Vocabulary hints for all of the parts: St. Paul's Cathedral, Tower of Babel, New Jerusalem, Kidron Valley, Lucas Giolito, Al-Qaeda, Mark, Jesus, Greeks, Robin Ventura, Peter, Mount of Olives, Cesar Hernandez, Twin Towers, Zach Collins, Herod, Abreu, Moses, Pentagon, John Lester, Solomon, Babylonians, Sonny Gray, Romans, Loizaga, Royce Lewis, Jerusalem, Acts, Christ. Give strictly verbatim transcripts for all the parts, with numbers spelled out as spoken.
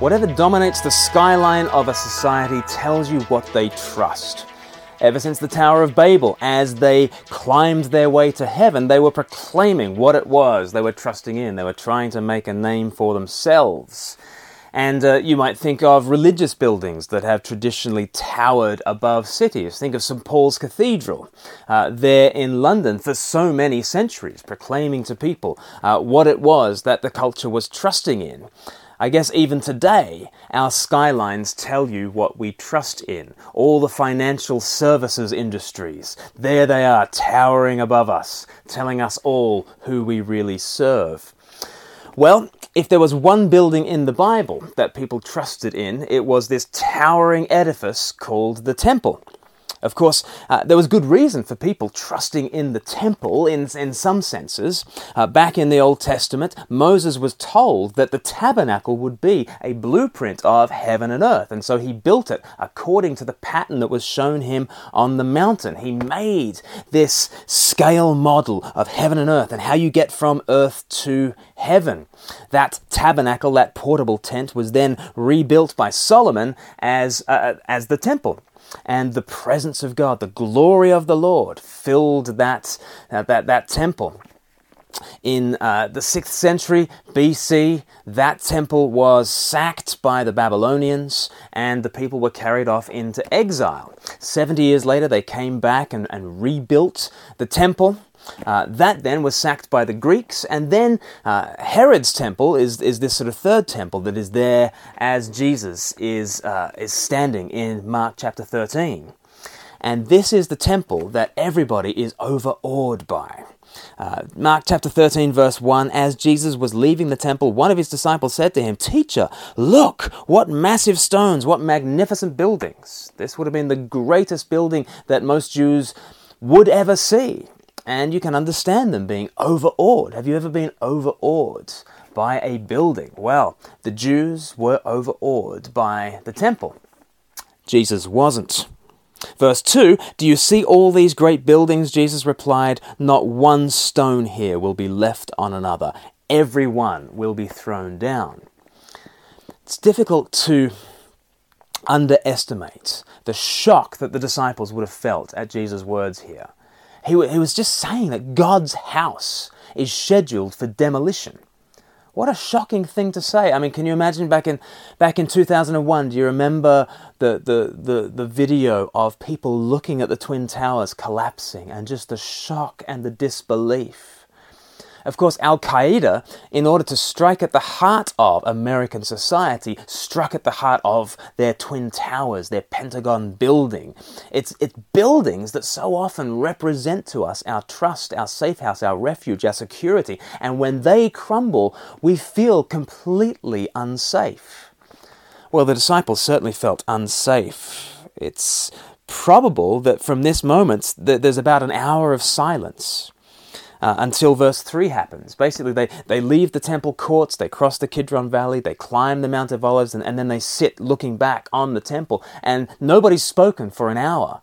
Whatever dominates the skyline of a society tells you what they trust. Ever since the Tower of Babel, as they climbed their way to heaven, they were proclaiming what it was they were trusting in. They were trying to make a name for themselves. And uh, you might think of religious buildings that have traditionally towered above cities. Think of Saint Paul's Cathedral uh, there in London for so many centuries, proclaiming to people uh, what it was that the culture was trusting in. I guess even today, our skylines tell you what we trust in. All the financial services industries, there they are, towering above us, telling us all who we really serve. Well, if there was one building in the Bible that people trusted in, it was this towering edifice called the temple. Of course, uh, there was good reason for people trusting in the temple in, in some senses. Uh, back in the Old Testament, Moses was told that the tabernacle would be a blueprint of heaven and earth, and so he built it according to the pattern that was shown him on the mountain. He made this scale model of heaven and earth and how you get from earth to heaven. That tabernacle, that portable tent, was then rebuilt by Solomon as uh, as the temple. And the presence of God, the glory of the Lord, filled that uh, that that temple. In uh, the sixth century B C, that temple was sacked by the Babylonians, and the people were carried off into exile. Seventy years later, they came back and, and rebuilt the temple. Uh, that then was sacked by the Greeks, and then uh, Herod's temple is is this sort of third temple that is there as Jesus is uh, is standing in Mark chapter thirteen. And this is the temple that everybody is overawed by. Uh, Mark chapter thirteen verse one, as Jesus was leaving the temple, one of his disciples said to him, "Teacher, look, what massive stones, what magnificent buildings." This would have been the greatest building that most Jews would ever see. And you can understand them being overawed. Have you ever been overawed by a building? Well, the Jews were overawed by the temple. Jesus wasn't. Verse two, "Do you see all these great buildings?" Jesus replied, "Not one stone here will be left on another. Every one will be thrown down." It's difficult to underestimate the shock that the disciples would have felt at Jesus' words here. He was just saying that God's house is scheduled for demolition. What a shocking thing to say. I mean, can you imagine back in back in two thousand one, do you remember the, the, the, the video of people looking at the Twin Towers collapsing and just the shock and the disbelief? Of course, Al-Qaeda, in order to strike at the heart of American society, struck at the heart of their Twin Towers, their Pentagon building. It's, it's buildings that so often represent to us our trust, our safe house, our refuge, our security. And when they crumble, we feel completely unsafe. Well, the disciples certainly felt unsafe. It's probable that from this moment, th- there's about an hour of silence. Uh, until verse three happens. Basically, they, they leave the temple courts, they cross the Kidron Valley, they climb the Mount of Olives, and, and then they sit looking back on the temple. And nobody's spoken for an hour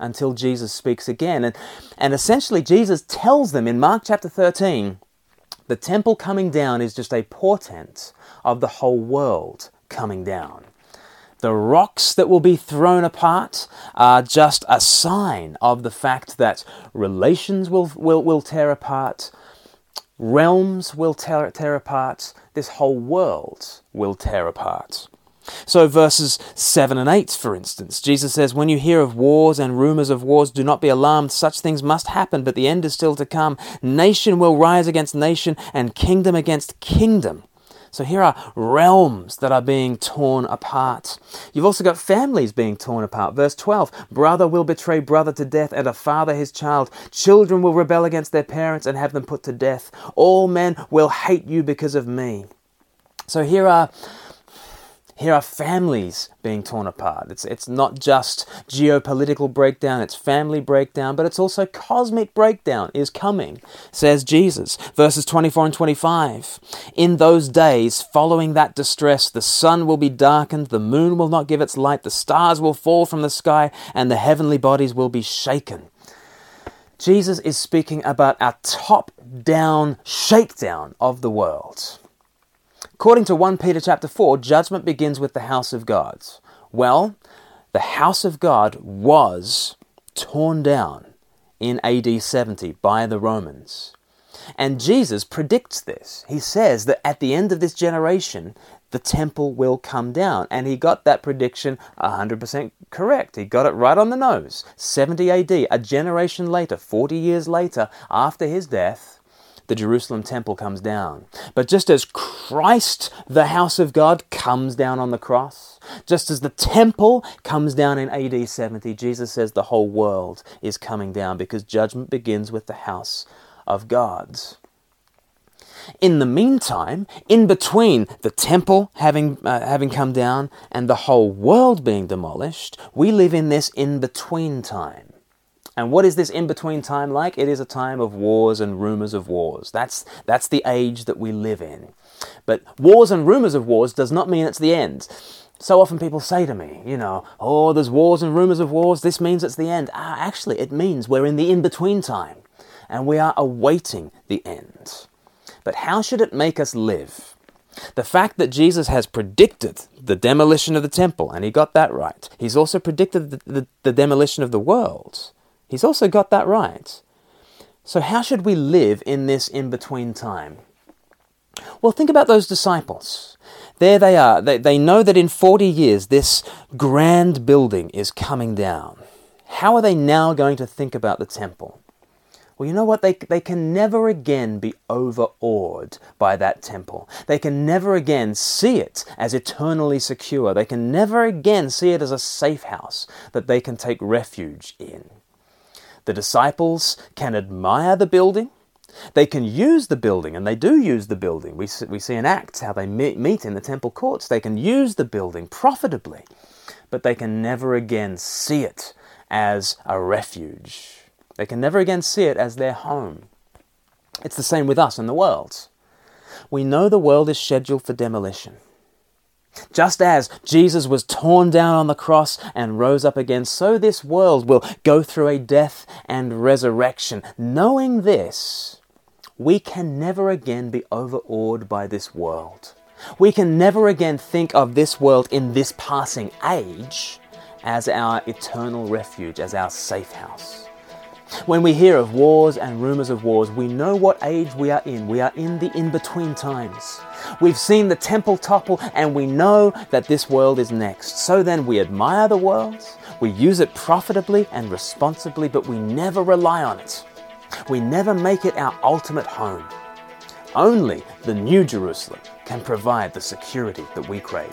until Jesus speaks again. And, and essentially, Jesus tells them in Mark chapter thirteen, the temple coming down is just a portent of the whole world coming down. The rocks that will be thrown apart are just a sign of the fact that relations will will, will tear apart, realms will tear, tear apart, this whole world will tear apart. So verses seven and eight, for instance, Jesus says, "When you hear of wars and rumors of wars, do not be alarmed. Such things must happen, but the end is still to come. Nation will rise against nation and kingdom against kingdom." So here are realms that are being torn apart. You've also got families being torn apart. Verse twelve, "Brother will betray brother to death, and a father his child. Children will rebel against their parents and have them put to death. All men will hate you because of me." So here are Here are families being torn apart. It's it's not just geopolitical breakdown, it's family breakdown, but it's also cosmic breakdown is coming, says Jesus. Verses twenty-four and twenty-five, "In those days following that distress, the sun will be darkened, the moon will not give its light, the stars will fall from the sky, and the heavenly bodies will be shaken." Jesus is speaking about a top-down shakedown of the world. According to First Peter chapter four, judgment begins with the house of God. Well, the house of God was torn down in A D seventy by the Romans. And Jesus predicts this. He says that at the end of this generation, the temple will come down. And he got that prediction one hundred percent correct. He got it right on the nose. seventy A D, a generation later, forty years later, after his death, the Jerusalem temple comes down. But just as Christ, the house of God, comes down on the cross, just as the temple comes down in A D seventy, Jesus says the whole world is coming down because judgment begins with the house of God. In the meantime, in between the temple having uh, having come down and the whole world being demolished, we live in this in-between time. And what is this in-between time like? It is a time of wars and rumors of wars. That's that's the age that we live in. But wars and rumors of wars does not mean it's the end. So often people say to me, you know, oh, there's wars and rumors of wars, this means it's the end. Ah, actually, it means we're in the in-between time, and we are awaiting the end. But how should it make us live? The fact that Jesus has predicted the demolition of the temple, and he got that right. He's also predicted the, the, the demolition of the world. He's also got that right. So how should we live in this in-between time? Well, think about those disciples. There they are. They, they know that in forty years, this grand building is coming down. How are they now going to think about the temple? Well, you know what? They, they can never again be overawed by that temple. They can never again see it as eternally secure. They can never again see it as a safe house that they can take refuge in. The disciples can admire the building. They can use the building, and they do use the building. We see, we see in Acts how they meet, meet in the temple courts. They can use the building profitably, but they can never again see it as a refuge. They can never again see it as their home. It's the same with us and the world. We know the world is scheduled for demolition. Just as Jesus was torn down on the cross and rose up again, so this world will go through a death and resurrection. Knowing this, we can never again be overawed by this world. We can never again think of this world in this passing age as our eternal refuge, as our safe house. When we hear of wars and rumors of wars, we know what age we are in. We are in the in-between times. We've seen the temple topple, and we know that this world is next. So then we admire the world, we use it profitably and responsibly, but we never rely on it. We never make it our ultimate home. Only the New Jerusalem can provide the security that we crave.